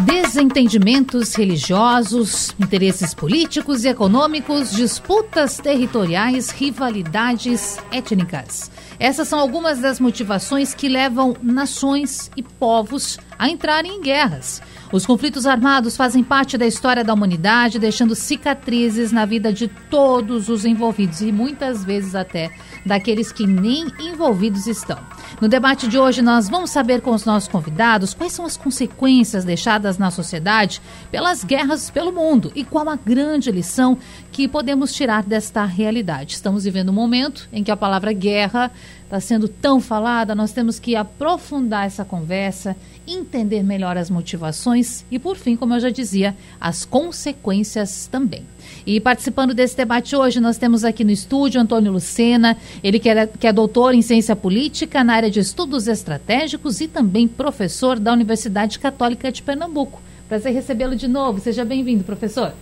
Desentendimentos religiosos, interesses políticos e econômicos, disputas territoriais, rivalidades étnicas. Essas são algumas das motivações que levam nações e povos a entrarem em guerras. Os conflitos armados fazem parte da história da humanidade, deixando cicatrizes na vida de todos os envolvidos e muitas vezes até daqueles que nem envolvidos estão. No debate de hoje, nós vamos saber com os nossos convidados quais são as consequências deixadas na sociedade pelas guerras pelo mundo e qual a grande lição que podemos tirar desta realidade. Estamos vivendo um momento em que a palavra guerra está sendo tão falada, nós temos que aprofundar essa conversa, entender melhor as motivações e, por fim, como eu já dizia, as consequências também. E participando desse debate hoje, nós temos aqui no estúdio Antônio Lucena, ele que é doutor em ciência política na área de estudos estratégicos e também professor da Universidade Católica de Pernambuco. Prazer recebê-lo de novo. Seja bem-vindo, professor.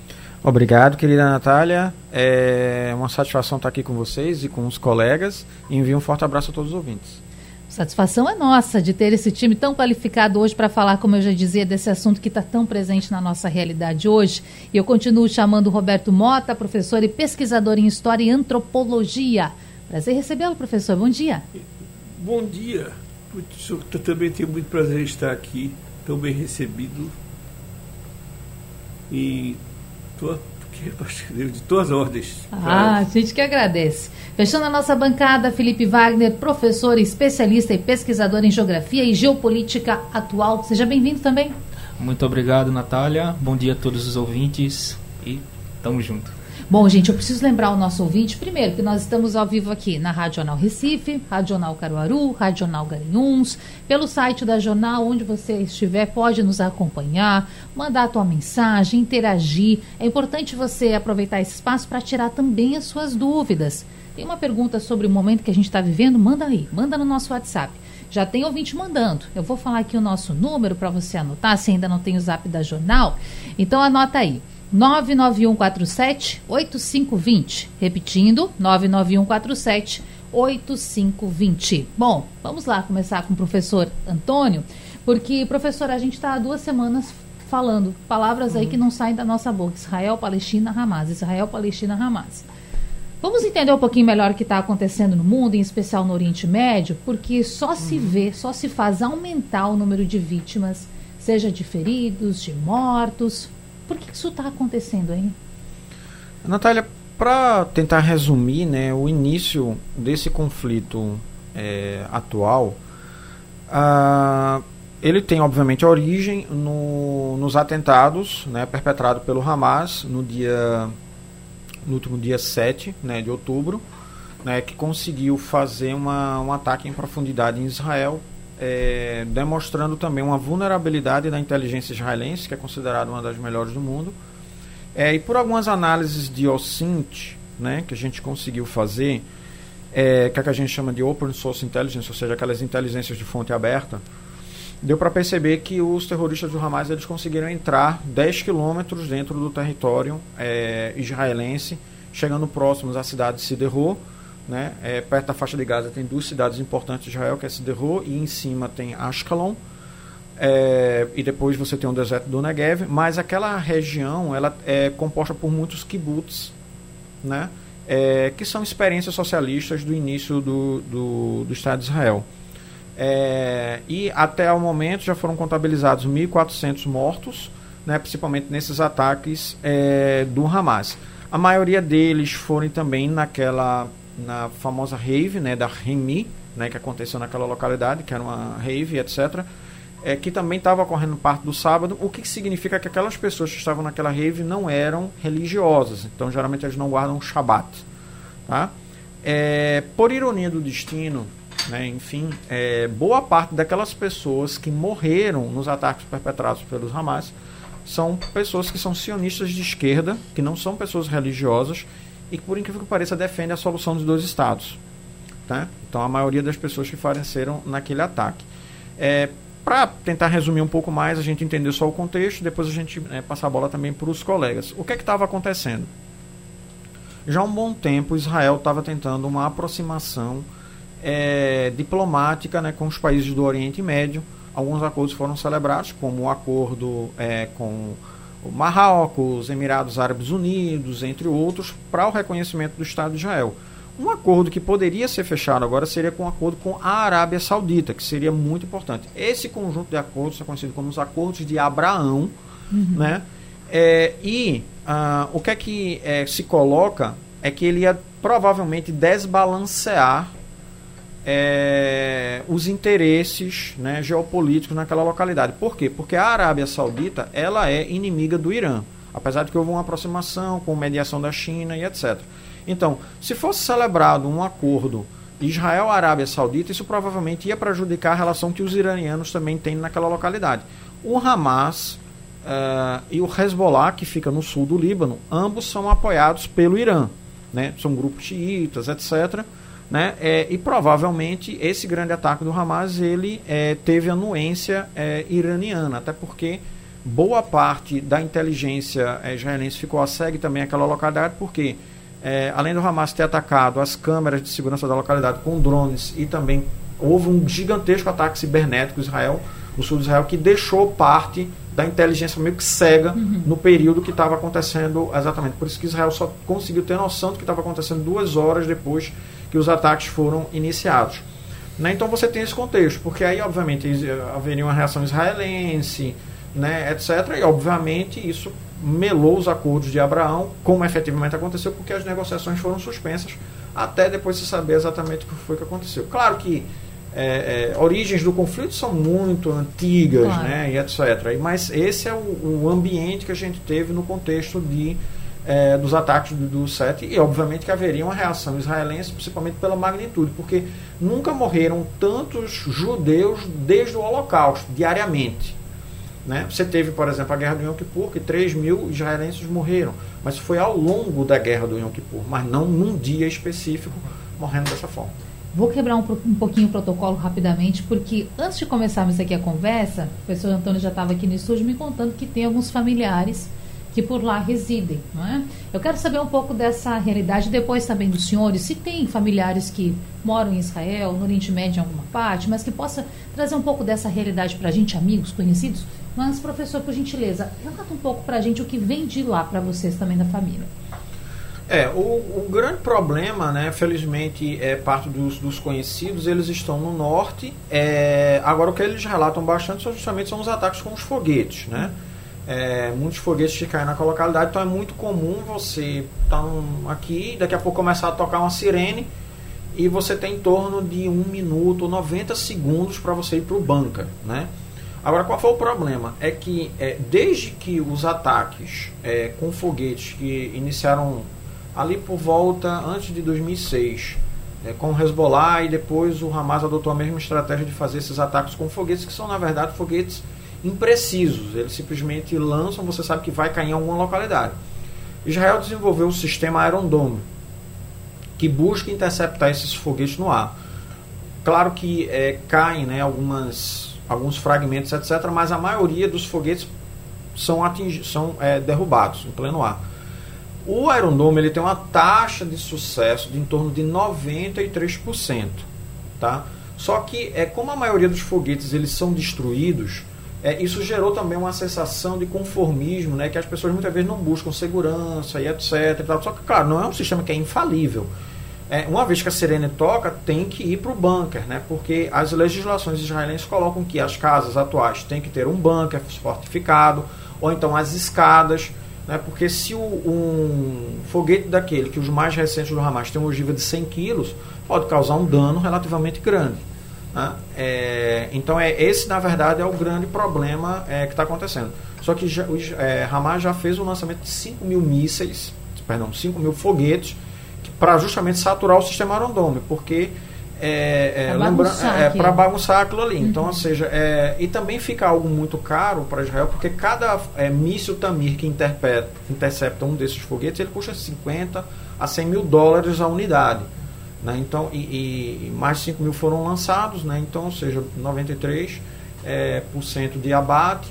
Obrigado, querida Natália. É uma satisfação estar aqui com vocês e com os colegas. E envio um forte abraço a todos os ouvintes. Satisfação é nossa de ter esse time tão qualificado hoje para falar, como eu já dizia, desse assunto que está tão presente na nossa realidade hoje. E eu continuo chamando Roberto Motta, professor e pesquisador em História e Antropologia. Prazer recebê-lo, professor. Bom dia. Bom dia. Eu também tenho muito prazer em estar aqui, tão bem recebido. E de todas as ordens. A gente que agradece. Fechando a nossa bancada, Felipe Wagner, professor, especialista e pesquisador em Geografia e Geopolítica Atual. Seja bem-vindo também. Muito obrigado, Natália. Bom dia a todos os ouvintes e tamo junto. Bom, gente, eu preciso lembrar o nosso ouvinte, primeiro, que nós estamos ao vivo aqui na Rádio Jornal Recife, Rádio Jornal Caruaru, Rádio Jornal Garanhuns, pelo site da Jornal, onde você estiver, pode nos acompanhar, mandar a tua mensagem, interagir. É importante você aproveitar esse espaço para tirar também as suas dúvidas. Tem uma pergunta sobre o momento que a gente está vivendo? Manda aí, manda no nosso WhatsApp. Já tem ouvinte mandando. Eu vou falar aqui o nosso número para você anotar, se ainda não tem o zap da Jornal. Então anota aí. 99147-8520. Repetindo, 99147-8520. Bom, vamos lá começar com o professor Antônio, porque, professor, a gente está há 2 semanas falando palavras aí que não saem da nossa boca. Israel, Palestina, Hamas. Israel, Palestina, Hamas. Vamos entender um pouquinho melhor o que está acontecendo no mundo, em especial no Oriente Médio, porque só se faz aumentar o número de vítimas, seja de feridos, de mortos. Por que isso está acontecendo, hein? Natália, para tentar resumir, né, o início desse conflito atual, ele tem, obviamente, origem nos atentados, né, perpetrados pelo Hamas no último dia 7, né, de outubro, né, que conseguiu fazer um ataque em profundidade em Israel, demonstrando também uma vulnerabilidade da inteligência israelense, que é considerada uma das melhores do mundo. E por algumas análises de OSINT, né, que a gente conseguiu fazer, que a gente chama de Open Source Intelligence, ou seja, aquelas inteligências de fonte aberta, deu para perceber que os terroristas do Hamas eles conseguiram entrar 10 quilômetros dentro do território israelense, chegando próximos à cidade de Sderot. Né? Perto da faixa de Gaza tem 2 cidades importantes de Israel, que é Sderot, e em cima tem Ashkelon, e depois você tem o deserto do Negev, mas aquela região ela é composta por muitos kibbutz, né? Que são experiências socialistas do início do Estado de Israel, e até o momento já foram contabilizados 1.400 mortos, né? Principalmente nesses ataques do Hamas. A maioria deles foram também na famosa rave, né, da Remi, né, que aconteceu naquela localidade, que era uma rave, etc., que também estava ocorrendo parte do sábado, o que significa que aquelas pessoas que estavam naquela rave não eram religiosas, então geralmente eles não guardam o Shabat, tá? Por ironia do destino, né, enfim, boa parte daquelas pessoas que morreram nos ataques perpetrados pelos Hamas são pessoas que são sionistas de esquerda, que não são pessoas religiosas, e que, por incrível que pareça, defende a solução dos 2 estados. Tá? Então, a maioria das pessoas que faleceram naquele ataque. Para tentar resumir um pouco mais, a gente entendeu só o contexto, depois a gente passa a bola também para os colegas. O que é que estava acontecendo? Já há um bom tempo, Israel estava tentando uma aproximação diplomática com os países do Oriente Médio. Alguns acordos foram celebrados, como o acordo com o Marrocos, Emirados Árabes Unidos, entre outros, para o reconhecimento do Estado de Israel. Um acordo que poderia ser fechado agora seria um acordo com a Arábia Saudita, que seria muito importante. Esse conjunto de acordos é conhecido como os Acordos de Abraão. Uhum. O que é que se coloca é que ele ia provavelmente desbalancear os interesses geopolíticos naquela localidade. Por quê? Porque a Arábia Saudita ela é inimiga do Irã, apesar de que houve uma aproximação com mediação da China e etc. Então, se fosse celebrado um acordo Israel-Arábia Saudita, isso provavelmente ia prejudicar a relação que os iranianos também têm naquela localidade. O Hamas e o Hezbollah, que fica no sul do Líbano, ambos são apoiados pelo Irã, são grupos xiitas, etc. E provavelmente esse grande ataque do Hamas ele teve anuência iraniana, até porque boa parte da inteligência israelense ficou a cega também aquela localidade, porque além do Hamas ter atacado as câmeras de segurança da localidade com drones, e também houve um gigantesco ataque cibernético no sul de Israel, que deixou parte da inteligência meio que cega no período que estava acontecendo exatamente. Por isso que Israel só conseguiu ter noção do que estava acontecendo 2 horas depois que os ataques foram iniciados. Então você tem esse contexto, porque aí obviamente haveria uma reação israelense, etc. E obviamente isso melou os acordos de Abraão, como efetivamente aconteceu, porque as negociações foram suspensas até depois se saber exatamente o que foi que aconteceu. Claro que origens do conflito são muito antigas, claro, e etc. Mas esse é o ambiente que a gente teve no contexto dos ataques do 7, e obviamente que haveria uma reação israelense, principalmente pela magnitude, porque nunca morreram tantos judeus desde o Holocausto, diariamente. Você teve, por exemplo, a guerra do Yom Kippur, que 3.000 israelenses morreram, mas foi ao longo da guerra do Yom Kippur, mas não num dia específico morrendo dessa forma. Vou quebrar um pouquinho o protocolo rapidamente, porque antes de começarmos aqui a conversa, o professor Antônio já estava aqui no estúdio me contando que tem alguns familiares que por lá residem, não é? Eu quero saber um pouco dessa realidade, depois também dos senhores, se tem familiares que moram em Israel, no Oriente Médio em alguma parte, mas que possa trazer um pouco dessa realidade para a gente, amigos, conhecidos. Mas, professor, por gentileza, relata um pouco para a gente o que vem de lá para vocês também da família. O grande problema, felizmente, parte dos conhecidos, eles estão no norte. Agora, o que eles relatam bastante são os ataques com os foguetes, muitos foguetes que caem na localidade, então é muito comum você estar aqui, daqui a pouco começar a tocar uma sirene e você tem em torno de 1 minuto, 90 segundos para você ir para o bunker, Agora, qual foi o problema? É que desde que os ataques com foguetes que iniciaram ali por volta antes de 2006 com o Hezbollah, e depois o Hamas adotou a mesma estratégia de fazer esses ataques com foguetes, que são na verdade foguetes imprecisos, eles simplesmente lançam, você sabe que vai cair em alguma localidade. Israel desenvolveu o sistema Iron Dome, que busca interceptar esses foguetes no ar. Claro que caem alguns fragmentos, etc., mas a maioria dos foguetes são derrubados em pleno ar. O Iron Dome ele tem uma taxa de sucesso de em torno de 93%. Tá? Só que, como a maioria dos foguetes eles são destruídos, isso gerou também uma sensação de conformismo, que as pessoas muitas vezes não buscam segurança e etc. E tal. Só que, claro, não é um sistema que é infalível. Uma vez que a sirene toca, tem que ir para o bunker, porque as legislações israelenses colocam que as casas atuais têm que ter um bunker fortificado, ou então as escadas, porque se um foguete daquele, que os mais recentes do Hamas tem uma ogiva de 100 quilos, pode causar um dano relativamente grande. Então, esse, na verdade, é o grande problema que está acontecendo. Só que o Hamas já fez o lançamento de 5 mil foguetes, para justamente saturar o sistema Iron Dome, porque para bagunçar aquilo ali. Então, ou seja, e também fica algo muito caro para Israel, porque cada míssil Tamir que intercepta um desses foguetes, ele custa 50 a 100 mil dólares a unidade. Né? Então, e mais de 5 mil foram lançados, né? Então, ou seja, 93% de abate,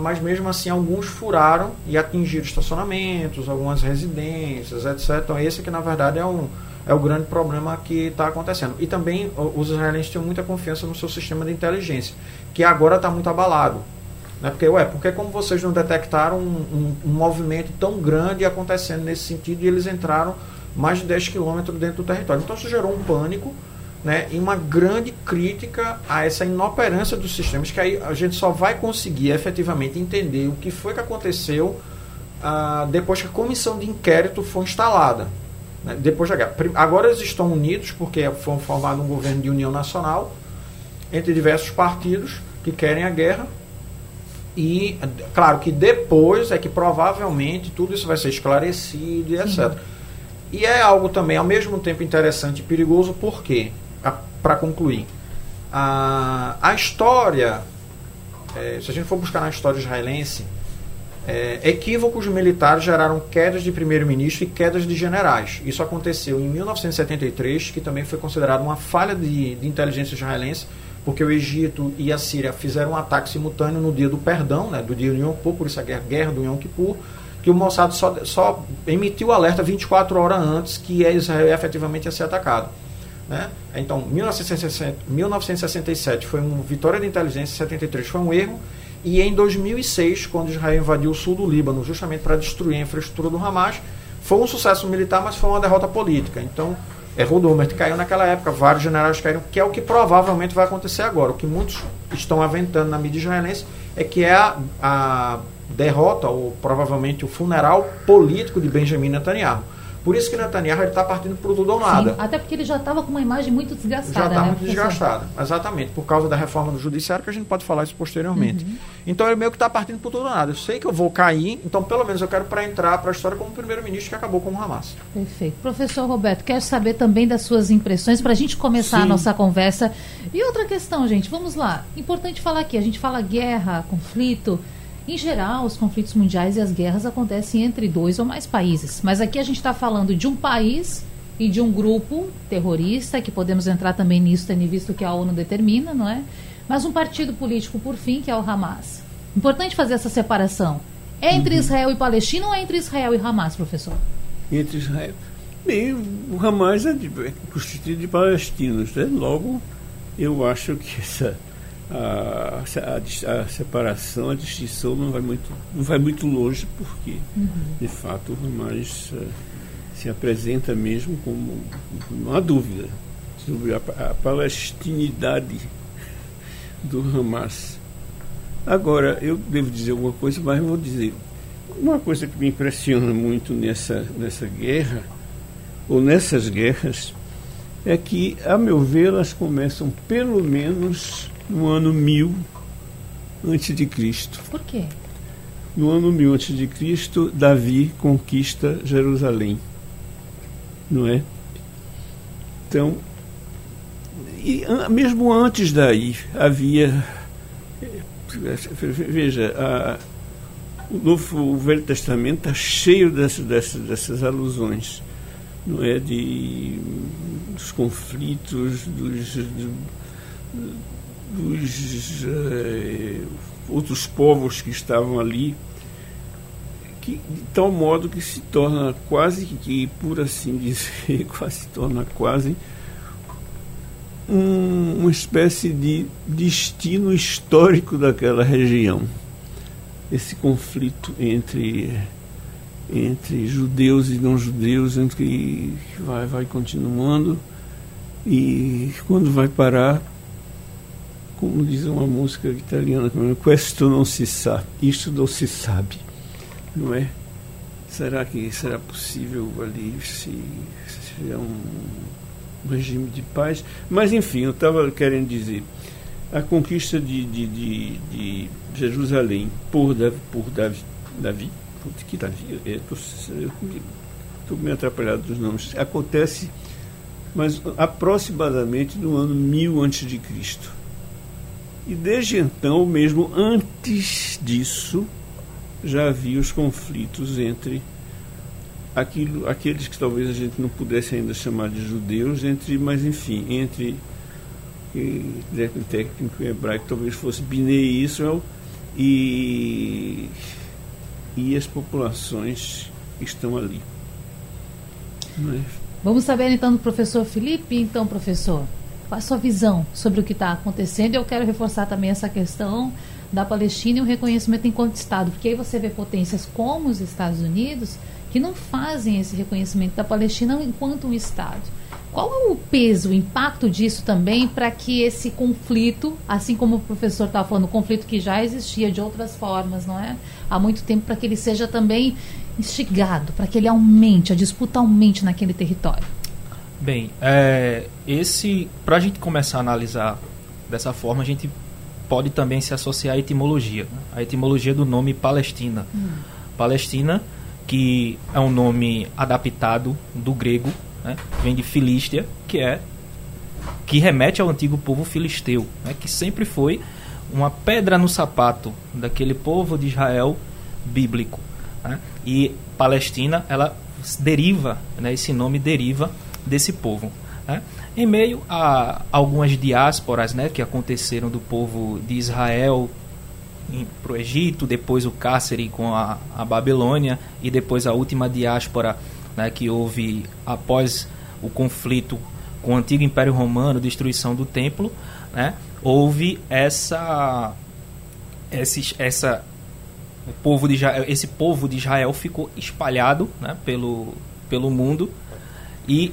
mas mesmo assim alguns furaram e atingiram estacionamentos, algumas residências, etc. Então, esse que na verdade é o grande problema que está acontecendo. E também os israelenses tinham muita confiança no seu sistema de inteligência, que agora está muito abalado. Né? Porque, como vocês não detectaram um movimento tão grande acontecendo nesse sentido, e eles entraram mais de 10 quilômetros dentro do território. Então isso gerou um pânico, né, e uma grande crítica a essa inoperância dos sistemas, que aí a gente só vai conseguir efetivamente entender o que foi que aconteceu depois que a comissão de inquérito foi instalada. Né, depois da guerra. Agora eles estão unidos porque foi formado um governo de união nacional entre diversos partidos que querem a guerra. E claro que depois é que provavelmente tudo isso vai ser esclarecido e etc. E é algo também ao mesmo tempo interessante e perigoso, porque, para concluir, a história, se a gente for buscar na história israelense, equívocos militares geraram quedas de primeiro-ministro e quedas de generais. Isso aconteceu em 1973, que também foi considerado uma falha de inteligência israelense, porque o Egito e a Síria fizeram um ataque simultâneo no dia do perdão, né, do dia do Yom Kippur, por isso a guerra do Yom Kippur, que o Mossad só emitiu o alerta 24 horas antes que Israel efetivamente ia ser atacado. Né? Então, 1967 foi uma vitória de inteligência, 73 foi um erro, e em 2006, quando Israel invadiu o sul do Líbano, justamente para destruir a infraestrutura do Hamas, foi um sucesso militar, mas foi uma derrota política. Então, Ehud Olmert caiu naquela época, vários generais caíram, que é o que provavelmente vai acontecer agora. O que muitos estão aventando na mídia israelense é que é a derrota, ou provavelmente o funeral político de Benjamin Netanyahu. Por isso que Netanyahu está partindo para o tudo ou nada. Sim, até porque ele já estava com uma imagem muito desgastada. Já estava muito desgastada, exatamente, por causa da reforma do judiciário, que a gente pode falar isso posteriormente. Uhum. Então ele meio que está partindo para o tudo ou nada. Eu sei que eu vou cair, então pelo menos eu quero entrar para a história como primeiro-ministro que acabou com o Hamas. Perfeito. Professor Roberto, quero saber também das suas impressões para a gente começar a nossa conversa. E outra questão, gente, vamos lá. Importante falar aqui, a gente fala guerra, conflito. Em geral, os conflitos mundiais e as guerras acontecem entre dois ou mais países. Mas aqui a gente está falando de um país e de um grupo terrorista, que podemos entrar também nisso, tendo visto que a ONU determina, não é? Mas um partido político, por fim, que é o Hamas. Importante fazer essa separação. É entre Israel e Palestina ou é entre Israel e Hamas, professor? Entre Israel. Bem, o Hamas é constituído de palestinos, né? Logo, eu acho que essa... A separação, a distinção não vai muito longe, porque de fato o Hamas se apresenta mesmo como, não há dúvida sobre a palestinidade do Hamas. Agora, eu devo dizer alguma coisa, mas vou dizer uma coisa que me impressiona muito nessa guerra, ou nessas guerras, é que, a meu ver, elas começam pelo menos no ano 1000 a.C. Por quê? No ano 1000 a.C., Davi conquista Jerusalém. Não é? Então, e mesmo antes daí, havia... Veja, o Velho Testamento está cheio dessas alusões, não é? Dos conflitos, dos outros povos que estavam ali, de tal modo que se torna quase que, por assim dizer, uma espécie de destino histórico daquela região. Esse conflito entre judeus e não-judeus, entre vai continuando, e quando vai parar, como diz uma música italiana, questo non si sa, isto não se sabe, não é? Será que será possível ali se é um regime de paz? Mas, enfim, eu estava querendo dizer, a conquista de Jerusalém por Davi, que Davi, estou meio atrapalhado dos nomes, acontece, mas aproximadamente no ano 1000 a.C., e desde então, mesmo antes disso, já havia os conflitos entre aqueles que talvez a gente não pudesse ainda chamar de judeus, mas enfim, entre técnico e hebraico talvez fosse Bnei Israel e as populações que estão ali. Mas... Vamos saber então do professor Felipe. Então, professor, qual a sua visão sobre o que está acontecendo? Eu quero reforçar também essa questão da Palestina e o reconhecimento enquanto Estado, porque aí você vê potências como os Estados Unidos que não fazem esse reconhecimento da Palestina enquanto um Estado. Qual é o peso, o impacto disso também para que esse conflito, assim como o professor estava falando, um conflito que já existia de outras formas, não é? Há muito tempo, para que ele seja também instigado, para que ele aumente, a disputa aumente naquele território? Bem, para a gente começar a analisar dessa forma, a gente pode também se associar à etimologia, né? A etimologia do nome Palestina. Palestina, que é um nome adaptado do grego, né? Vem de Filístia, que remete ao antigo povo filisteu, né? Que sempre foi uma pedra no sapato daquele povo de Israel bíblico, né? E Palestina, ela deriva, né? Esse nome deriva desse povo, né? Em meio a algumas diásporas, né, que aconteceram do povo de Israel para o Egito, depois o Cássere com a Babilônia, e depois a última diáspora, né, que houve após o conflito com o antigo Império Romano, destruição do templo, né, houve esse povo de Israel ficou espalhado, né, pelo mundo. E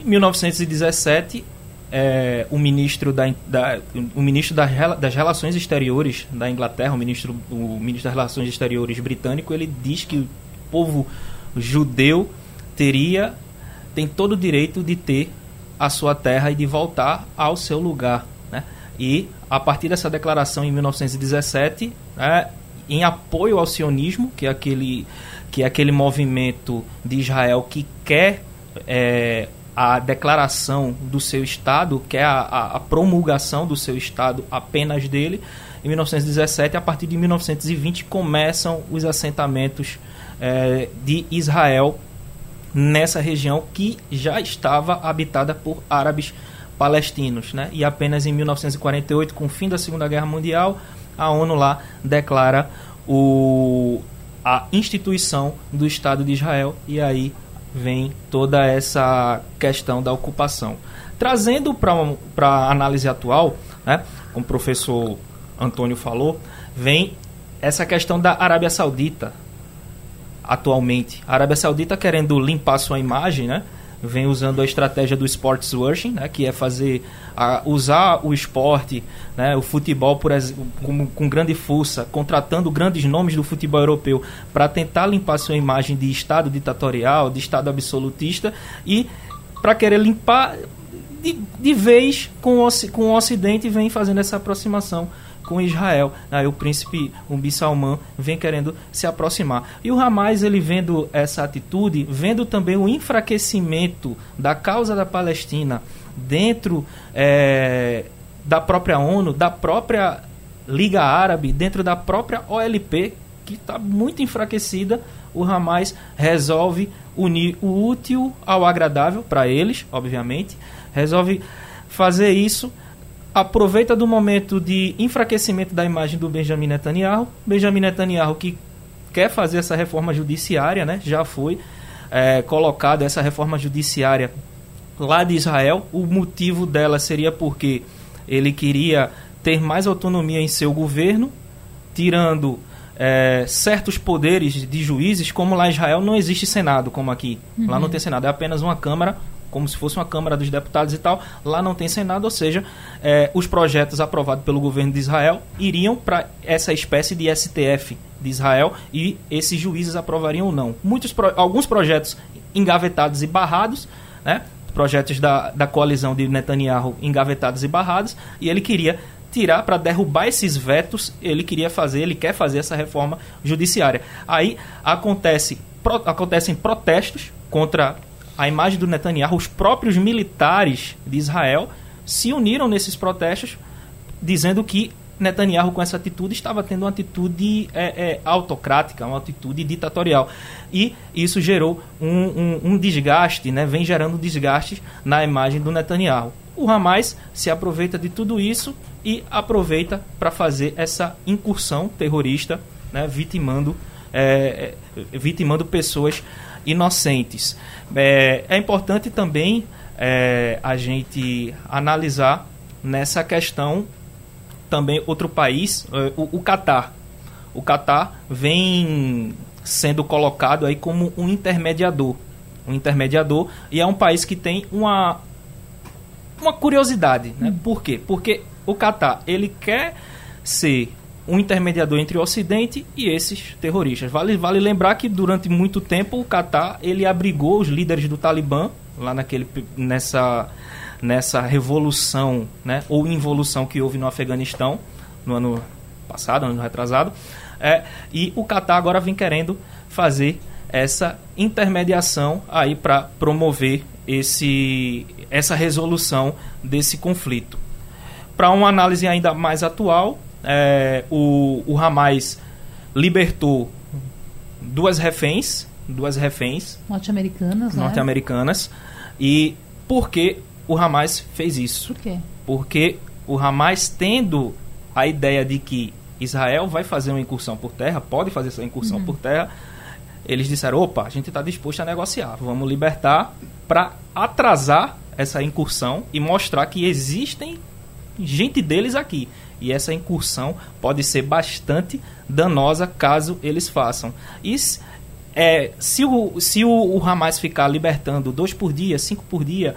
em 1917, o ministro das Relações Exteriores da Inglaterra, o ministro das Relações Exteriores britânico, ele diz que o povo judeu tem todo o direito de ter a sua terra e de voltar ao seu lugar, né? E a partir dessa declaração em 1917, né, em apoio ao sionismo, que é aquele movimento de Israel que quer a declaração do seu Estado, que é a promulgação do seu Estado apenas dele, em 1917, a partir de 1920, começam os assentamentos de Israel nessa região que já estava habitada por árabes palestinos, né? E apenas em 1948, com o fim da Segunda Guerra Mundial, a ONU lá declara a instituição do Estado de Israel, e aí vem toda essa questão da ocupação. Trazendo para a análise atual, né, como o professor Antônio falou, vem essa questão da Arábia Saudita atualmente. A Arábia Saudita, querendo limpar sua imagem, né, vem usando a estratégia do sports washing, né, que é usar o esporte, né, o futebol, por exemplo, com grande força, contratando grandes nomes do futebol europeu para tentar limpar sua imagem de Estado ditatorial, de Estado absolutista, e para querer limpar de vez com o Ocidente, vem fazendo essa aproximação com Israel. Aí o príncipe Bin Salman vem querendo se aproximar. E o Hamas, ele vendo essa atitude, vendo também o enfraquecimento da causa da Palestina dentro da própria ONU, da própria Liga Árabe, dentro da própria OLP, que está muito enfraquecida, o Hamas resolve unir o útil ao agradável, para eles, obviamente, resolve fazer isso. Aproveita do momento de enfraquecimento da imagem do Benjamin Netanyahu. Benjamin Netanyahu, que quer fazer essa reforma judiciária, né? Já foi colocada essa reforma judiciária lá de Israel. O motivo dela seria porque ele queria ter mais autonomia em seu governo, tirando certos poderes de juízes, como lá em Israel não existe Senado, como aqui. Uhum. Lá não tem Senado, é apenas uma Câmara, como se fosse uma Câmara dos Deputados e tal. Lá não tem Senado, ou seja, os projetos aprovados pelo governo de Israel iriam para essa espécie de STF de Israel, e esses juízes aprovariam ou não. Alguns projetos engavetados e barrados, né? Projetos da coalizão de Netanyahu engavetados e barrados, e ele queria tirar, para derrubar esses vetos, ele quer fazer essa reforma judiciária. Aí acontecem protestos contra a imagem do Netanyahu. Os próprios militares de Israel se uniram nesses protestos, dizendo que Netanyahu, com essa atitude, estava tendo uma atitude autocrática, uma atitude ditatorial. E isso gerou um desgaste, né? Vem gerando desgastes na imagem do Netanyahu. O Hamas se aproveita de tudo isso e aproveita para fazer essa incursão terrorista, né? vitimando pessoas inocentes. É importante também a gente analisar nessa questão também outro país, o Catar. O Catar vem sendo colocado aí como um intermediador. Um intermediador, e é um país que tem uma curiosidade, né? Por quê? Porque o Catar, ele quer ser um intermediador entre o Ocidente e esses terroristas. Vale lembrar que durante muito tempo o Catar, ele abrigou os líderes do Talibã lá nessa revolução, né, ou involução que houve no Afeganistão no ano passado, ano retrasado, e o Catar agora vem querendo fazer essa intermediação aí para promover essa resolução desse conflito. Para uma análise ainda mais atual, o Hamas libertou duas reféns norte-americanas, né? E por que o Hamas fez isso? Por quê? Porque o Hamas, tendo a ideia de que Israel vai fazer uma incursão por terra, pode fazer essa incursão por terra, eles disseram: opa, a gente está disposto a negociar, vamos libertar para atrasar essa incursão e mostrar que existem gente deles aqui. E essa incursão pode ser bastante danosa caso eles façam. Isso. Se o Hamas ficar libertando 2 por dia, 5 por dia,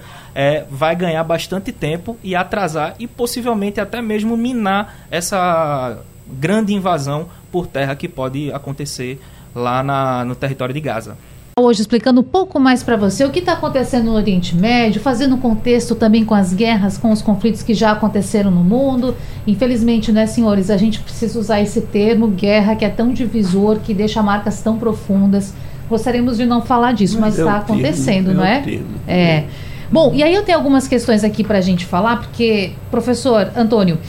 vai ganhar bastante tempo e atrasar e possivelmente até mesmo minar essa grande invasão por terra que pode acontecer lá no território de Gaza. Hoje explicando um pouco mais para você o que está acontecendo no Oriente Médio, fazendo contexto também com as guerras, com os conflitos que já aconteceram no mundo. Infelizmente, né, senhores, a gente precisa usar esse termo, guerra, que é tão divisor, que deixa marcas tão profundas. Gostaríamos de não falar disso, mas está acontecendo, termo, não é? É. Bom, e aí eu tenho algumas questões aqui para a gente falar, porque, professor Antônio,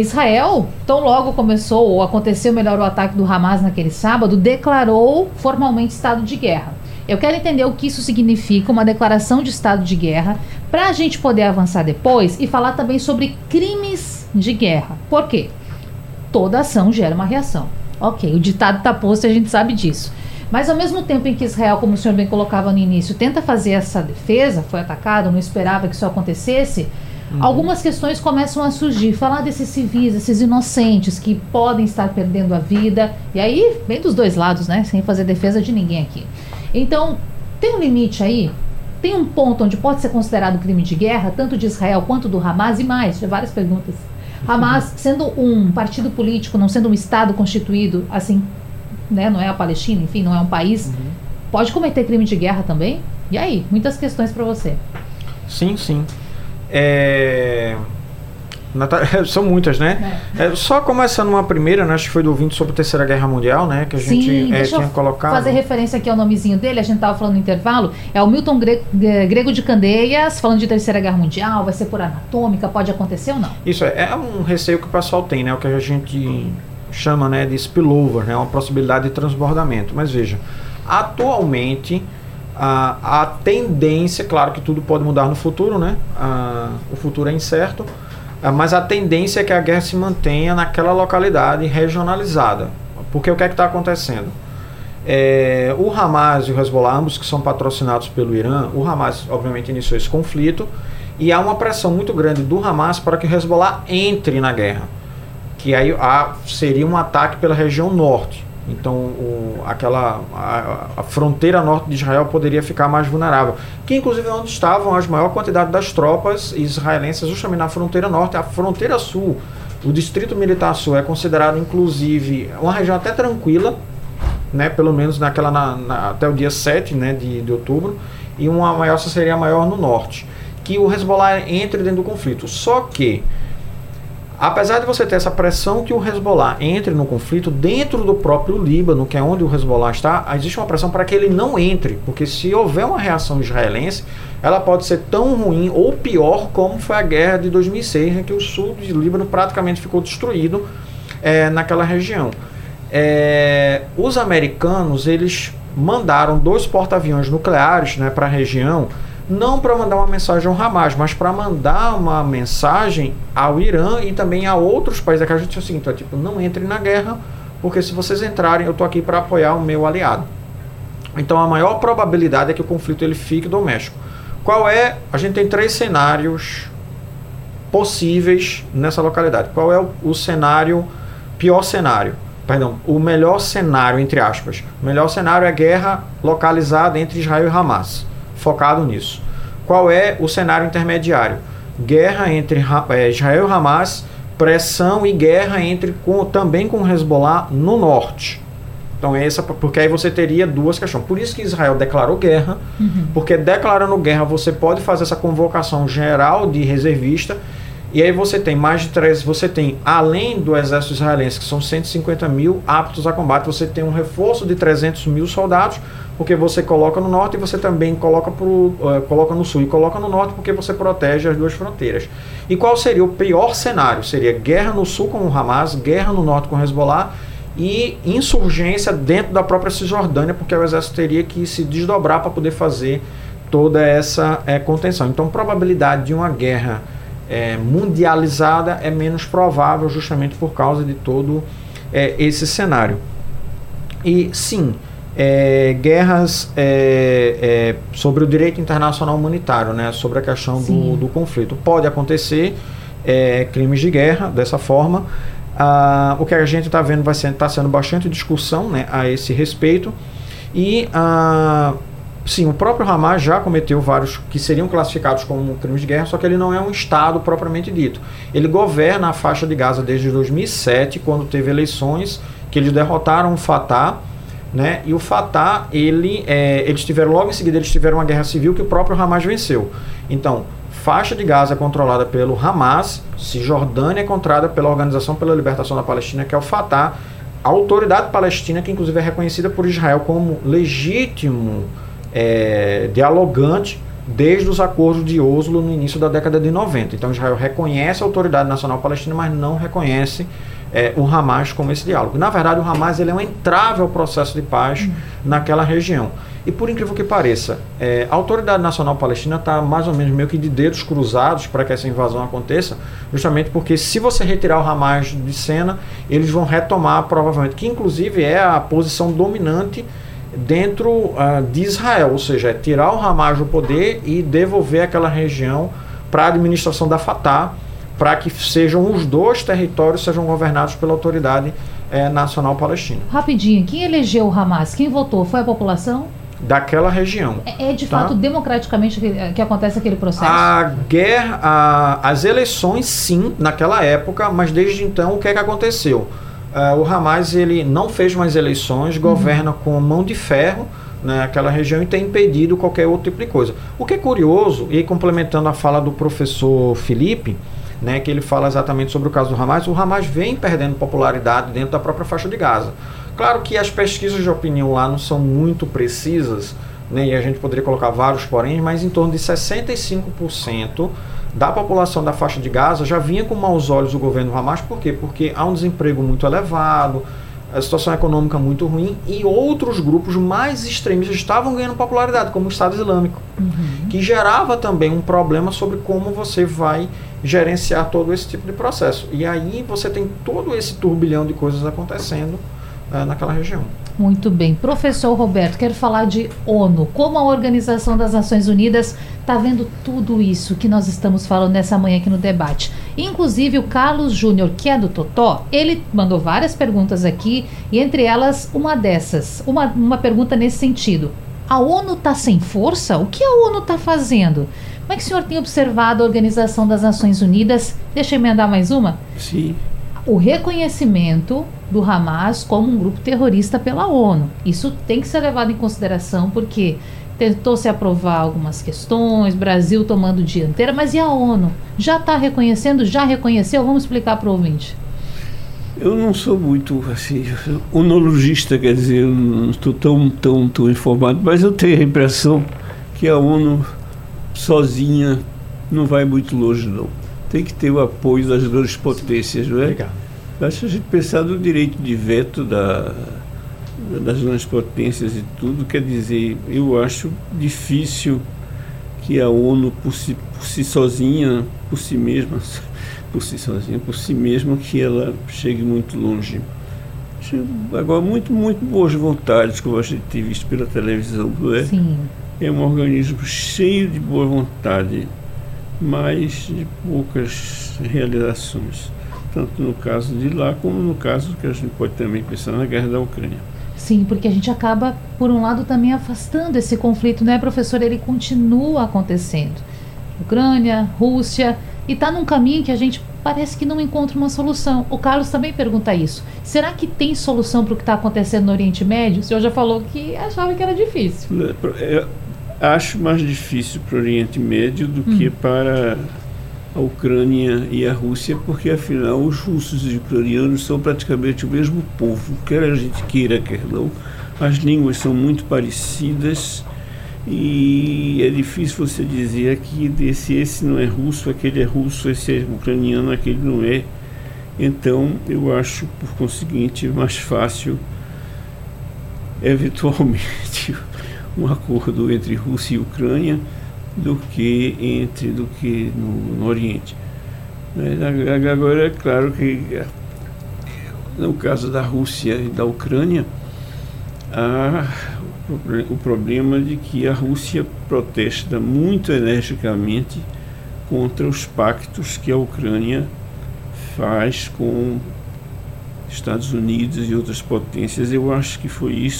Israel, tão logo começou, ou aconteceu melhor, o ataque do Hamas naquele sábado, declarou formalmente estado de guerra. Eu quero entender o que isso significa, uma declaração de estado de guerra, para a gente poder avançar depois e falar também sobre crimes de guerra. Por quê? Toda ação gera uma reação. Ok, o ditado está posto e a gente sabe disso. Mas ao mesmo tempo em que Israel, como o senhor bem colocava no início, tenta fazer essa defesa, foi atacado, não esperava que isso acontecesse, algumas questões começam a surgir. Falar desses civis, esses inocentes que podem estar perdendo a vida. E aí, vem dos dois lados, né? Sem fazer defesa de ninguém aqui. Então, tem um limite aí? Tem um ponto onde pode ser considerado crime de guerra, tanto de Israel quanto do Hamas e mais? Tem várias perguntas. Hamas, sendo um partido político, não sendo um Estado constituído, assim, né? Não é a Palestina, enfim, não é um país. Pode cometer crime de guerra também? E aí? Muitas questões para você. Sim, sim. São muitas, né? Só começando uma primeira, né? Acho que foi do ouvinte sobre a Terceira Guerra Mundial, né? Que a gente tinha colocado. Fazer referência aqui ao nomezinho dele, a gente estava falando no intervalo. É o Milton Grego de Candeias, falando de Terceira Guerra Mundial, vai ser por anatômica, pode acontecer ou não? Isso é um receio que o pessoal tem, né? O que a gente chama, né, de spillover, né? Uma possibilidade de transbordamento. Mas veja, atualmente, a tendência, claro que tudo pode mudar no futuro, né? O futuro é incerto, mas a tendência é que a guerra se mantenha naquela localidade regionalizada. Porque o que é que está acontecendo? O Hamas e o Hezbollah, ambos que são patrocinados pelo Irã, o Hamas obviamente iniciou esse conflito e há uma pressão muito grande do Hamas para que o Hezbollah entre na guerra, que aí seria um ataque pela região norte. Então, a fronteira norte de Israel poderia ficar mais vulnerável, que inclusive é onde estavam a maior quantidade das tropas israelenses, justamente na fronteira norte. A fronteira sul, o distrito militar sul, é considerado inclusive uma região até tranquila, né, pelo menos naquela até o dia 7, né, de outubro, e uma maior seria maior no norte, que o Hezbollah entre dentro do conflito. Só que Apesar de você ter essa pressão que o Hezbollah entre no conflito dentro do próprio Líbano, que é onde o Hezbollah está, existe uma pressão para que ele não entre, porque se houver uma reação israelense, ela pode ser tão ruim ou pior como foi a guerra de 2006, em que o sul do Líbano praticamente ficou destruído naquela região. Os americanos, eles mandaram 2 porta-aviões nucleares, né, para a região, não para mandar uma mensagem ao Hamas, mas para mandar uma mensagem ao Irã e também a outros países. Que a gente diz assim, então, tipo, não entrem na guerra, porque se vocês entrarem, eu estou aqui para apoiar o meu aliado. Então a maior probabilidade é que o conflito ele fique doméstico. Qual é? A gente tem 3 cenários possíveis nessa localidade. Qual é o cenário, pior cenário? Perdão, o melhor cenário, entre aspas. O melhor cenário é a guerra localizada entre Israel e Hamas. Focado nisso. Qual é o cenário intermediário? Guerra entre Israel e Hamas, pressão e guerra também com Hezbollah no norte. Então porque aí você teria 2 questões. Por isso que Israel declarou guerra, porque declarando guerra você pode fazer essa convocação geral de reservista, e aí você tem mais de 3, você tem, além do exército israelense, que são 150 mil aptos a combate, você tem um reforço de 300 mil soldados, porque você coloca no norte e você também coloca no sul e coloca no norte, porque você protege as 2 fronteiras. E qual seria o pior cenário? Seria guerra no sul com o Hamas, guerra no norte com o Hezbollah e insurgência dentro da própria Cisjordânia, porque o exército teria que se desdobrar para poder fazer toda essa contenção. Então, probabilidade de uma guerra mundializada é menos provável, justamente por causa de todo esse cenário. E sim, guerras sobre o direito internacional humanitário, né, sobre a questão do conflito. Pode acontecer crimes de guerra dessa forma. O que a gente está vendo está sendo bastante discussão, né, a esse respeito. E sim, o próprio Hamas já cometeu vários que seriam classificados como crimes de guerra, só que ele não é um Estado propriamente dito. Ele governa a faixa de Gaza desde 2007, quando teve eleições, que eles derrotaram o Fatah, né? E o Fatah, eles tiveram uma guerra civil que o próprio Hamas venceu. Então, faixa de Gaza é controlada pelo Hamas, Cisjordânia é controlada pela Organização pela Libertação da Palestina, que é o Fatah, a autoridade palestina, que inclusive é reconhecida por Israel como legítimo dialogante desde os acordos de Oslo no início da década de 90. Então Israel reconhece a autoridade nacional palestina, mas não reconhece o Hamas como esse diálogo. Na verdade, o Hamas ele é um entrave ao processo de paz naquela região. E por incrível que pareça, a autoridade nacional palestina está mais ou menos meio que de dedos cruzados para que essa invasão aconteça, justamente porque se você retirar o Hamas de cena, eles vão retomar provavelmente, que inclusive é a posição dominante dentro de Israel, ou seja, é tirar o Hamas do poder e devolver aquela região para a administração da Fatah, para que sejam os 2 territórios sejam governados pela autoridade nacional palestina. Rapidinho, quem elegeu o Hamas? Quem votou? Foi a população? Daquela região. Fato democraticamente que acontece aquele processo? A guerra, as eleições sim, naquela época, mas desde então o que é que aconteceu? O Hamas ele não fez mais eleições, governa com mão de ferro, né, aquela região, e tem impedido qualquer outro tipo de coisa. O que é curioso, e complementando a fala do professor Felipe, né, que ele fala exatamente sobre o caso do Hamas, o Hamas vem perdendo popularidade dentro da própria faixa de Gaza. Claro que as pesquisas de opinião lá não são muito precisas, né, e a gente poderia colocar vários porém, mas em torno de 65% da população da faixa de Gaza já vinha com maus olhos o governo do Hamas. Por quê? Porque há um desemprego muito elevado, a situação econômica muito ruim, e outros grupos mais extremistas estavam ganhando popularidade, como o Estado Islâmico, que gerava também um problema sobre como você vai gerenciar todo esse tipo de processo. E aí você tem todo esse turbilhão de coisas acontecendo naquela região. Muito bem. Professor Roberto, quero falar de ONU. Como a Organização das Nações Unidas está vendo tudo isso que nós estamos falando nessa manhã aqui no debate? Inclusive o Carlos Júnior, que é do Totó, ele mandou várias perguntas aqui, e entre elas uma dessas, uma pergunta nesse sentido. A ONU está sem força? O que a ONU está fazendo? Como é que o senhor tem observado a Organização das Nações Unidas? Deixa eu emendar mais uma. Sim. O reconhecimento do Hamas como um grupo terrorista pela ONU. Isso tem que ser levado em consideração, porque tentou se aprovar algumas questões, Brasil tomando dianteira, mas e a ONU? Já está reconhecendo? Já reconheceu? Vamos explicar para o ouvinte. Eu não sou muito, assim, onologista, quer dizer, eu não estou tão informado, mas eu tenho a impressão que a ONU sozinha não vai muito longe, não. Tem que ter o apoio das grandes potências, não é? Legal. Acho que a gente pensar no direito de veto das grandes potências e tudo, quer dizer, eu acho difícil que a ONU por si mesma, que ela chegue muito longe. Agora, muito boas vontades, como a gente tem visto pela televisão, não é? Sim. É um organismo cheio de boa vontade, mas de poucas realizações, tanto no caso de lá, como no caso que a gente pode também pensar na guerra da Ucrânia. Sim, porque a gente acaba, por um lado, também afastando esse conflito, né, professor? Ele continua acontecendo. Ucrânia, Rússia... E está num caminho que a gente parece que não encontra uma solução. O Carlos também pergunta isso. Será que tem solução para o que está acontecendo no Oriente Médio? O senhor já falou que achava que era difícil. Eu acho mais difícil para o Oriente Médio do que para a Ucrânia e a Rússia, porque afinal os russos e os ucranianos são praticamente o mesmo povo, quer a gente queira, quer não. As línguas são muito parecidas. E é difícil você dizer que esse não é russo, aquele é russo, esse é ucraniano, aquele não é. Então, eu acho, por conseguinte, mais fácil, eventualmente, um acordo entre Rússia e Ucrânia do que no Oriente. Mas agora, é claro que, no caso da Rússia e da Ucrânia, o problema de que a Rússia protesta muito energicamente contra os pactos que a Ucrânia faz com Estados Unidos e outras potências. Eu acho que foi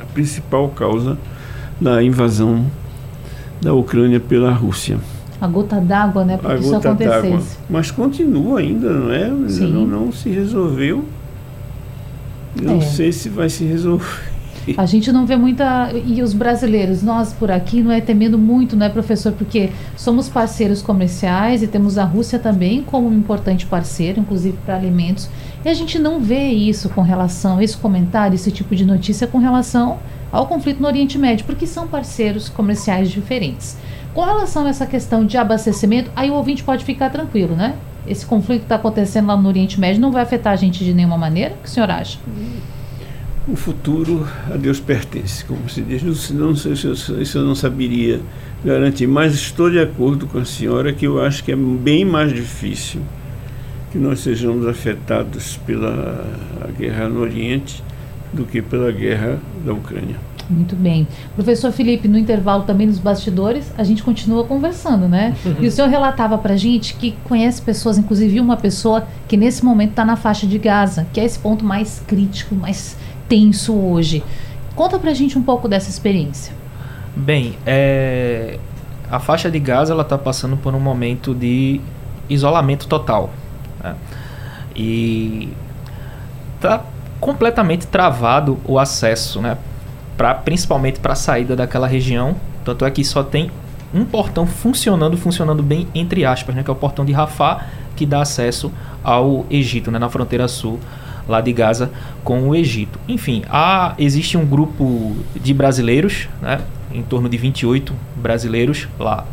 a principal causa da invasão da Ucrânia pela Rússia. A gota d'água, né? Porque isso acontecesse. Mas continua ainda, não é? Sim. Não se resolveu. Não sei se vai se resolver. A gente não vê muita... E os brasileiros, nós por aqui, não é temendo muito, não é, professor? Porque somos parceiros comerciais e temos a Rússia também como um importante parceiro, inclusive para alimentos. E a gente não vê isso com relação, esse comentário, esse tipo de notícia com relação ao conflito no Oriente Médio, porque são parceiros comerciais diferentes. Com relação a essa questão de abastecimento, aí o ouvinte pode ficar tranquilo, né? Esse conflito que está acontecendo lá no Oriente Médio não vai afetar a gente de nenhuma maneira? O que o senhor acha? O futuro a Deus pertence, como se diz. Não sei se eu não saberia garantir, mas estou de acordo com a senhora que eu acho que é bem mais difícil que nós sejamos afetados pela guerra no Oriente do que pela guerra da Ucrânia. Muito bem. Professor Felipe, no intervalo também nos bastidores, a gente continua conversando, né? E o senhor relatava pra gente que conhece pessoas, inclusive uma pessoa que nesse momento está na faixa de Gaza, que é esse ponto mais crítico, mais tenso hoje. Conta pra gente um pouco dessa experiência. Bem, a faixa de Gaza ela está passando por um momento de isolamento total, né? E está completamente travado o acesso, né? Principalmente para a saída daquela região. Tanto é que só tem um portão funcionando bem, entre aspas, né, que é o portão de Rafá, que dá acesso ao Egito, né, na fronteira sul lá de Gaza com o Egito. Enfim, existe um grupo de brasileiros, né, em torno de 28 brasileiros lá,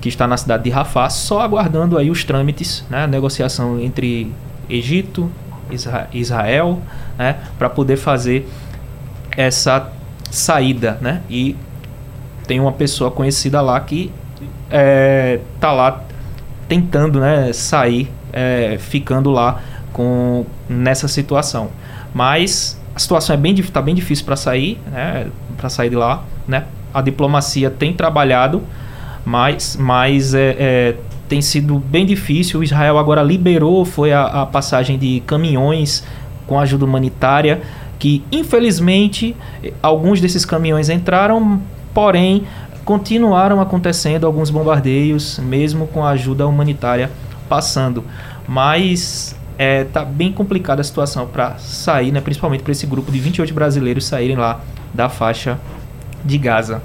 que está na cidade de Rafá, só aguardando aí os trâmites, né, a negociação entre Egito, Israel, né, para poder fazer essa saída, né? E tem uma pessoa conhecida lá que tá lá tentando, né, sair, ficando lá nessa situação. Mas a situação tá bem difícil para sair, né? Para sair de lá, né? A diplomacia tem trabalhado, mas tem sido bem difícil. O Israel agora liberou, foi a passagem de caminhões com ajuda humanitária, que infelizmente alguns desses caminhões entraram, porém continuaram acontecendo alguns bombardeios, mesmo com a ajuda humanitária passando. Mas tá bem complicada a situação para sair, né, principalmente para esse grupo de 28 brasileiros saírem lá da faixa de Gaza.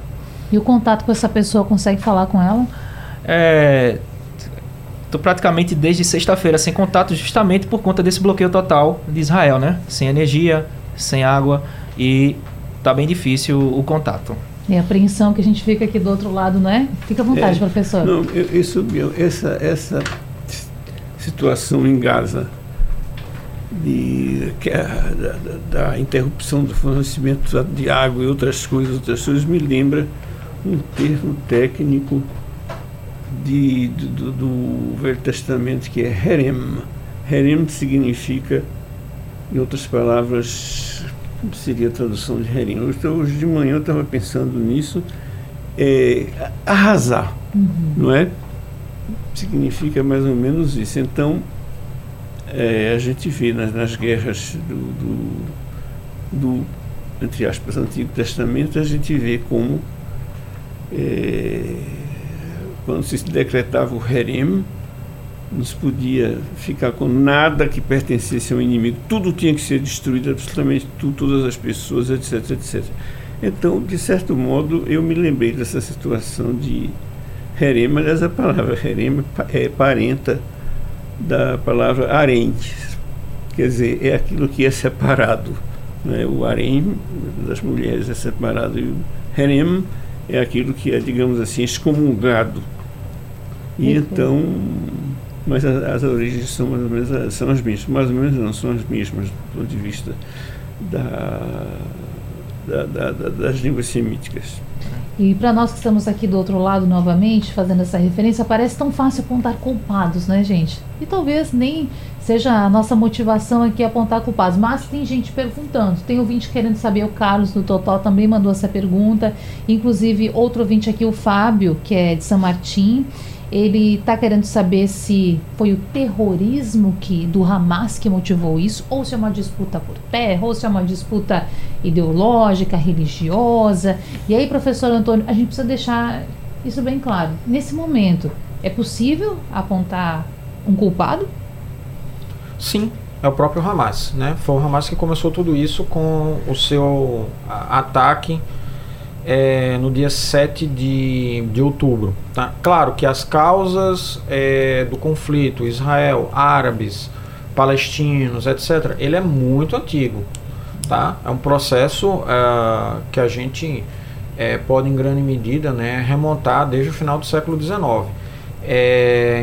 E o contato com essa pessoa, consegue falar com ela? Estou praticamente desde sexta-feira sem contato, justamente por conta desse bloqueio total de Israel, né? Sem energia, sem água, e está bem difícil o contato. E a apreensão que a gente fica aqui do outro lado, não é? Fica à vontade, professor. Não, essa situação em Gaza, da interrupção do fornecimento de água e outras coisas, me lembra um termo técnico do Velho Testamento, que é Herem. Herem significa, em outras palavras, como seria a tradução de Herem? Hoje de manhã eu estava pensando nisso, arrasar, não é? Significa mais ou menos isso. Então, a gente vê nas guerras do, entre aspas, Antigo Testamento, a gente vê como quando se decretava o Herem, não se podia ficar com nada que pertencesse ao inimigo. Tudo tinha que ser destruído, absolutamente tudo, todas as pessoas, etc, etc. Então, de certo modo, eu me lembrei dessa situação de Herem. Aliás, a palavra Herem é parenta da palavra Harém. Quer dizer, é aquilo que é separado, né? O Harém das mulheres é separado, e o Herem é aquilo que é, digamos assim, excomungado. E então, mas as origens são mais ou menos são as mesmas, mais ou menos não são as mesmas do ponto de vista das línguas semíticas. E para nós que estamos aqui do outro lado novamente, fazendo essa referência, parece tão fácil apontar culpados, né, gente? E talvez nem seja a nossa motivação aqui apontar culpados, mas tem gente perguntando, tem ouvinte querendo saber, o Carlos do Total também mandou essa pergunta, inclusive outro ouvinte aqui, o Fábio, que é de São Martim, ele está querendo saber se foi o terrorismo do Hamas que motivou isso, ou se é uma disputa por terra, ou se é uma disputa ideológica, religiosa. E aí, professor Antônio, a gente precisa deixar isso bem claro. Nesse momento, é possível apontar um culpado? Sim, é o próprio Hamas, né? Foi o Hamas que começou tudo isso com o seu ataque no dia 7 de outubro, tá? Claro que as causas do conflito, Israel, árabes, palestinos, etc., ele é muito antigo, tá? É um processo que a gente pode, em grande medida, né, remontar desde o final do século XIX.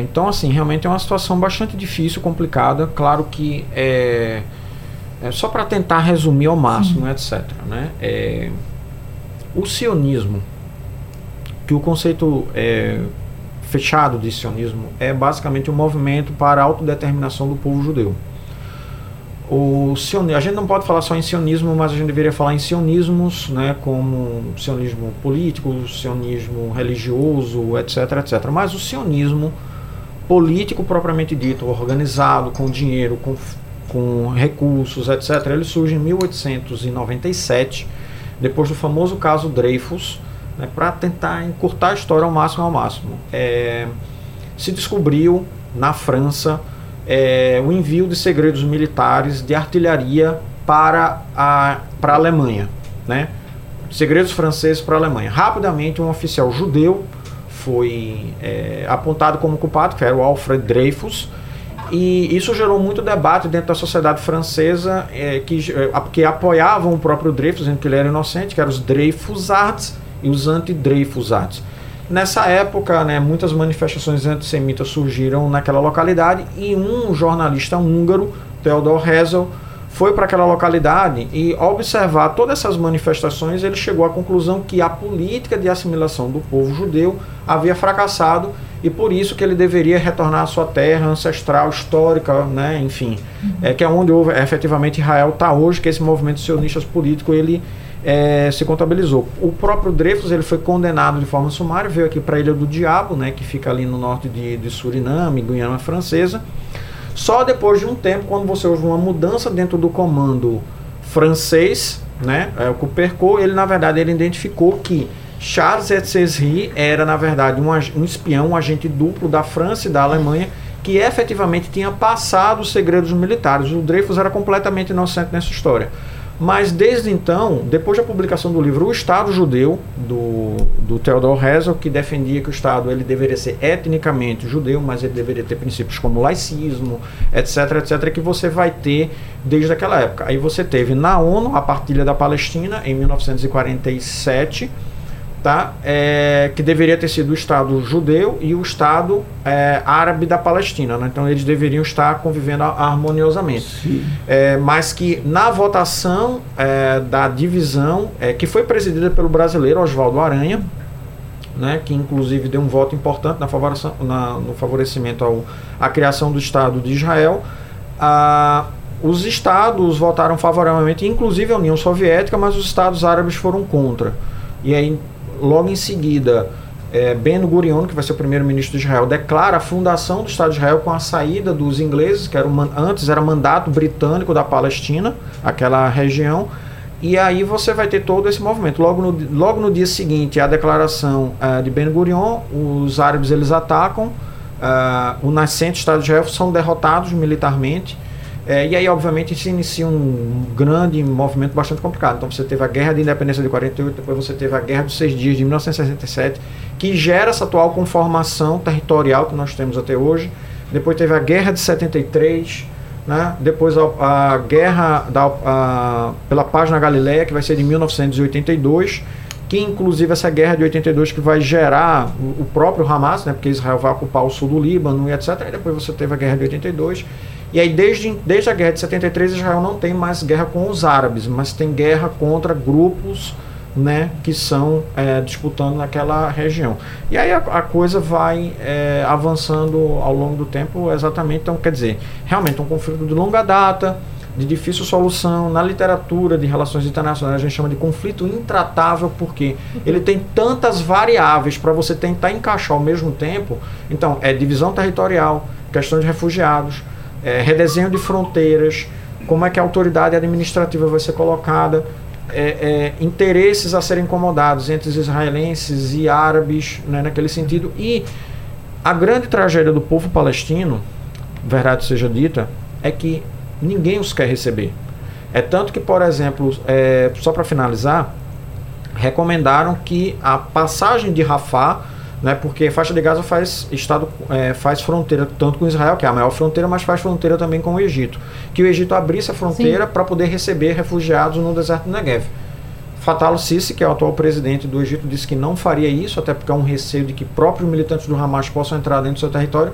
Então, assim, realmente é uma situação bastante difícil, complicada. Claro que só para tentar resumir ao máximo, etc., né? O sionismo, que o conceito fechado de sionismo é basicamente um movimento para a autodeterminação do povo judeu. A gente não pode falar só em sionismo, mas a gente deveria falar em sionismos, né, como sionismo político, sionismo religioso, etc, etc. Mas o sionismo político propriamente dito, organizado, com dinheiro, com recursos, etc., ele surge em 1897, depois do famoso caso Dreyfus, né, para tentar encurtar a história ao máximo. Se descobriu na França o envio de segredos militares de artilharia para a Alemanha, né? Segredos franceses para a Alemanha. Rapidamente, um oficial judeu foi apontado como culpado, que era o Alfred Dreyfus, e isso gerou muito debate dentro da sociedade francesa, que apoiavam o próprio Dreyfus, dizendo que ele era inocente, que eram os Dreyfusards e os anti-Dreyfusards. Nessa época, né, muitas manifestações antissemitas surgiram naquela localidade, e um jornalista húngaro, Theodor Herzl, foi para aquela localidade e, ao observar todas essas manifestações, ele chegou à conclusão que a política de assimilação do povo judeu havia fracassado, e por isso que ele deveria retornar à sua terra ancestral, histórica, né, enfim, que é onde houve, efetivamente Israel está hoje, que esse movimento sionista político ele se contabilizou. O próprio Dreyfus, ele foi condenado de forma sumária, veio aqui para a Ilha do Diabo, né, que fica ali no norte de Suriname, Guiana Francesa. Só depois de um tempo, quando você houve uma mudança dentro do comando francês, né, o Coupercot, ele na verdade ele identificou que Charles Etzeri era, na verdade, um espião, um agente duplo da França e da Alemanha, que efetivamente tinha passado os segredos militares. O Dreyfus era completamente inocente nessa história. Mas desde então, depois da publicação do livro O Estado Judeu, do Theodor Herzl, que defendia que o Estado ele deveria ser etnicamente judeu, mas ele deveria ter princípios como laicismo, etc, etc, que você vai ter desde aquela época. Aí você teve na ONU a partilha da Palestina em 1947, tá? Que deveria ter sido o Estado judeu e o Estado árabe da Palestina, né? Então eles deveriam estar convivendo harmoniosamente, mas que na votação da divisão, que foi presidida pelo brasileiro Oswaldo Aranha, né, que inclusive deu um voto importante no favorecimento à criação do Estado de Israel, os Estados votaram favoravelmente, inclusive a União Soviética, mas os Estados árabes foram contra. E aí logo em seguida, Ben Gurion, que vai ser o primeiro-ministro de Israel, declara a fundação do Estado de Israel com a saída dos ingleses, que antes era mandato britânico da Palestina, aquela região, e aí você vai ter todo esse movimento. Logo no dia seguinte, a declaração de Ben Gurion, os árabes eles atacam, o nascente Estado de Israel, são derrotados militarmente, e aí obviamente se inicia um grande movimento bastante complicado. Então você teve a Guerra de Independência de 48, depois você teve a Guerra dos Seis Dias de 1967, que gera essa atual conformação territorial que nós temos até hoje. Depois teve a Guerra de 73, né? Depois a Guerra pela Paz na Galileia, que vai ser de 1982, que inclusive essa Guerra de 82 que vai gerar o próprio Hamas, né? Porque Israel vai ocupar o sul do Líbano e etc. E depois você teve a Guerra de 82. E aí desde a Guerra de 73, Israel não tem mais guerra com os árabes, mas tem guerra contra grupos, né, que são disputando naquela região. E aí a coisa vai avançando ao longo do tempo exatamente. Então, quer dizer, realmente um conflito de longa data, de difícil solução. Na literatura de relações internacionais a gente chama de conflito intratável, porque ele tem tantas variáveis para você tentar encaixar ao mesmo tempo. Então, divisão territorial, questão de refugiados, redesenho de fronteiras, como é que a autoridade administrativa vai ser colocada, interesses a serem incomodados entre os israelenses e árabes, né, naquele sentido. E a grande tragédia do povo palestino, verdade seja dita, é que ninguém os quer receber. É tanto que, por exemplo, só para finalizar, recomendaram que a passagem de Rafá, né, porque a faixa de Gaza faz fronteira tanto com Israel, que é a maior fronteira, mas faz fronteira também com o Egito, que o Egito abrisse a fronteira para poder receber refugiados no deserto do Negev. Fatah al-Sisi, que é o atual presidente do Egito, disse que não faria isso, até porque há um receio de que próprios militantes do Hamas possam entrar dentro do seu território.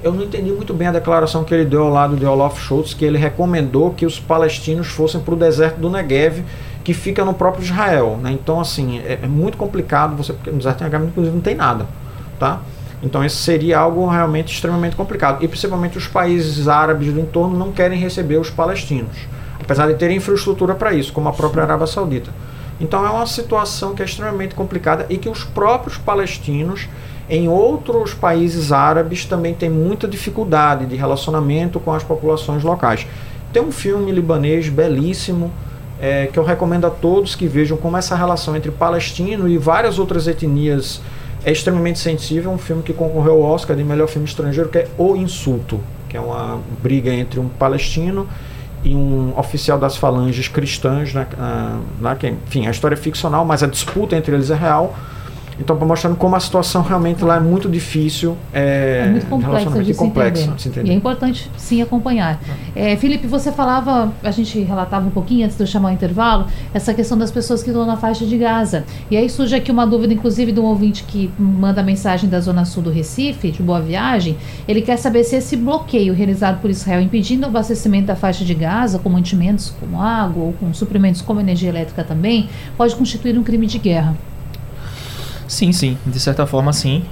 Eu não entendi muito bem a declaração que ele deu ao lado de Olaf Scholz, que ele recomendou que os palestinos fossem para o deserto do Negev, que fica no próprio Israel, né? Então, assim, é muito complicado você, porque no deserto do Negev, inclusive, não tem nada, tá? Então, isso seria algo realmente extremamente complicado. E, principalmente, os países árabes do entorno não querem receber os palestinos, apesar de terem infraestrutura para isso, como a própria Arábia Saudita. Então, é uma situação que é extremamente complicada e que os próprios palestinos, em outros países árabes, também têm muita dificuldade de relacionamento com as populações locais. Tem um filme libanês belíssimo, que eu recomendo a todos que vejam, como essa relação entre palestino e várias outras etnias é extremamente sensível. Um filme que concorreu ao Oscar de melhor filme estrangeiro, que é O Insulto, que é uma briga entre um palestino e um oficial das falanges cristãs, né, que, enfim, a história é ficcional, mas a disputa entre eles é real. Então, mostrando como a situação realmente lá é muito difícil, muito complexa, de se entender. E é importante, sim, acompanhar. Felipe, você falava, a gente relatava um pouquinho antes de eu chamar o intervalo, essa questão das pessoas que estão na faixa de Gaza. E aí surge aqui uma dúvida, inclusive, de um ouvinte que manda mensagem da Zona Sul do Recife, de Boa Viagem. Ele quer saber se esse bloqueio realizado por Israel impedindo o abastecimento da faixa de Gaza, com mantimentos como água ou com suprimentos como energia elétrica também, pode constituir um crime de guerra. Sim, de certa forma sim,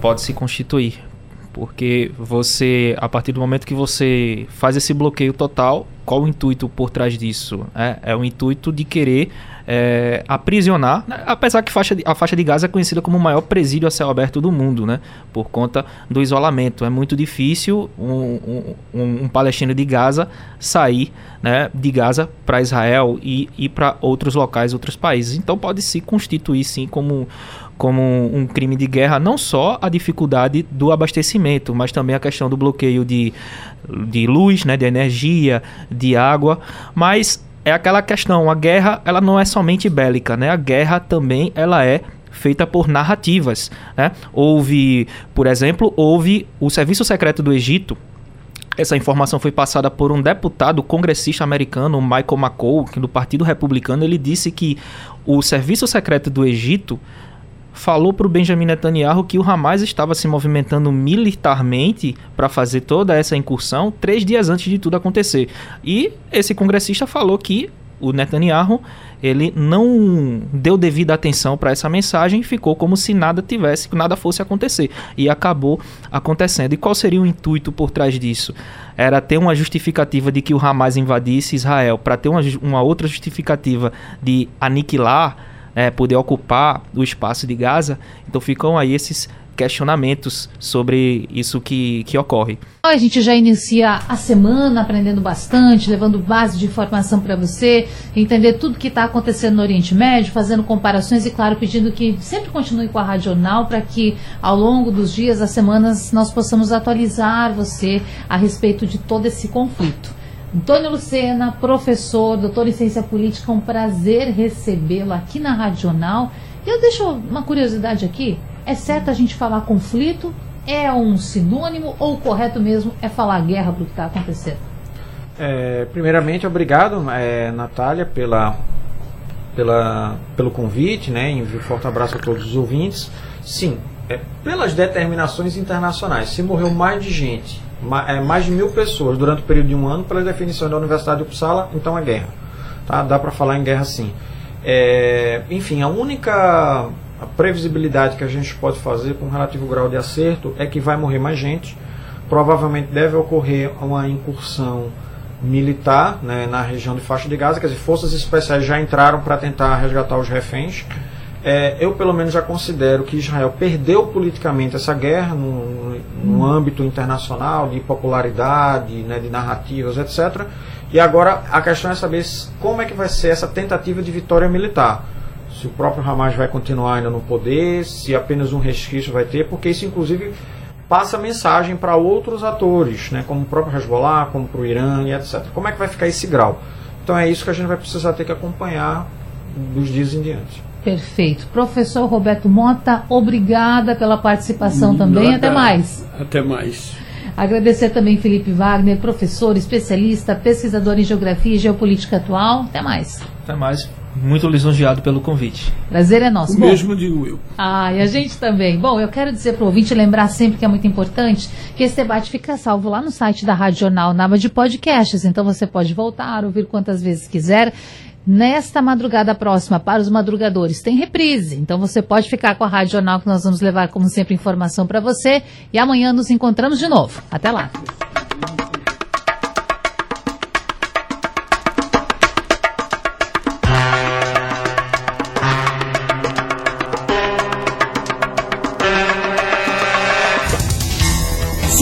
pode se constituir, porque você, a partir do momento que você faz esse bloqueio total, qual o intuito por trás disso? É o intuito de querer aprisionar, né? Apesar que a faixa de Gaza é conhecida como o maior presídio a céu aberto do mundo, né? Por conta do isolamento. É muito difícil um palestino de Gaza sair, né, de Gaza para Israel e ir para outros locais, outros países. Então pode se constituir sim como um crime de guerra, não só a dificuldade do abastecimento, mas também a questão do bloqueio de luz, né, de energia, de água, mas é aquela questão, a guerra ela não é somente bélica, né? A guerra também ela é feita por narrativas, né? Houve, por exemplo, o Serviço Secreto do Egito. Essa informação foi passada por um deputado congressista americano, Michael McCall, do Partido Republicano. Ele disse que o Serviço Secreto do Egito falou para o Benjamin Netanyahu que o Hamas estava se movimentando militarmente para fazer toda essa incursão 3 dias antes de tudo acontecer. E esse congressista falou que o Netanyahu ele não deu devida atenção para essa mensagem, ficou como se nada fosse acontecer, e acabou acontecendo. E qual seria o intuito por trás disso? Era ter uma justificativa de que o Hamas invadisse Israel, para ter uma outra justificativa de aniquilar, poder ocupar o espaço de Gaza. Então ficam aí esses questionamentos sobre isso que ocorre. A gente já inicia a semana aprendendo bastante, levando base de informação para você, entender tudo que está acontecendo no Oriente Médio, fazendo comparações e, claro, pedindo que sempre continue com a Rádio Jornal para que, ao longo dos dias, das semanas, nós possamos atualizar você a respeito de todo esse conflito. Antônio Lucena, professor, doutor em ciência política, é um prazer recebê-lo aqui na Rádio Jornal. E eu deixo uma curiosidade aqui. É certo a gente falar conflito? É um sinônimo ou o correto mesmo é falar guerra para o que está acontecendo? Primeiramente, obrigado, Natália, pelo convite, né? E um forte abraço a todos os ouvintes. Sim, pelas determinações internacionais, se morreu mais de 1.000 pessoas durante o período de um ano, pelas definições da Universidade de Uppsala, então é guerra. Tá? Dá para falar em guerra sim. Enfim, a única... A previsibilidade que a gente pode fazer com relativo grau de acerto é que vai morrer mais gente. Provavelmente deve ocorrer uma incursão militar, né, na região de faixa de Gaza, quer dizer, forças especiais já entraram para tentar resgatar os reféns. Eu pelo menos já considero que Israel perdeu politicamente essa guerra no âmbito internacional, de popularidade, né, de narrativas, etc. E agora a questão é saber como é que vai ser essa tentativa de vitória militar. Se o próprio Hamas vai continuar ainda no poder, se apenas um resquício vai ter, porque isso inclusive passa mensagem para outros atores, né, como o próprio Hezbollah, como para o Irã e etc. Como é que vai ficar esse grau? Então é isso que a gente vai precisar ter que acompanhar dos dias em diante. Perfeito. Professor Roberto Motta, obrigada pela participação também. Até mais. Até mais. Agradecer também Felipe Wagner, professor, especialista, pesquisador em geografia e geopolítica atual. Até mais. Até mais. Muito lisonjeado pelo convite. Prazer é nosso. Mesmo digo eu. Ah, e a gente também. Bom, eu quero dizer para o ouvinte, lembrar sempre que é muito importante, que esse debate fica salvo lá no site da Rádio Jornal, na aba de podcasts. Então você pode voltar, ouvir quantas vezes quiser. Nesta madrugada próxima, para os madrugadores, tem reprise. Então você pode ficar com a Rádio Jornal, que nós vamos levar, como sempre, informação para você. E amanhã nos encontramos de novo. Até lá.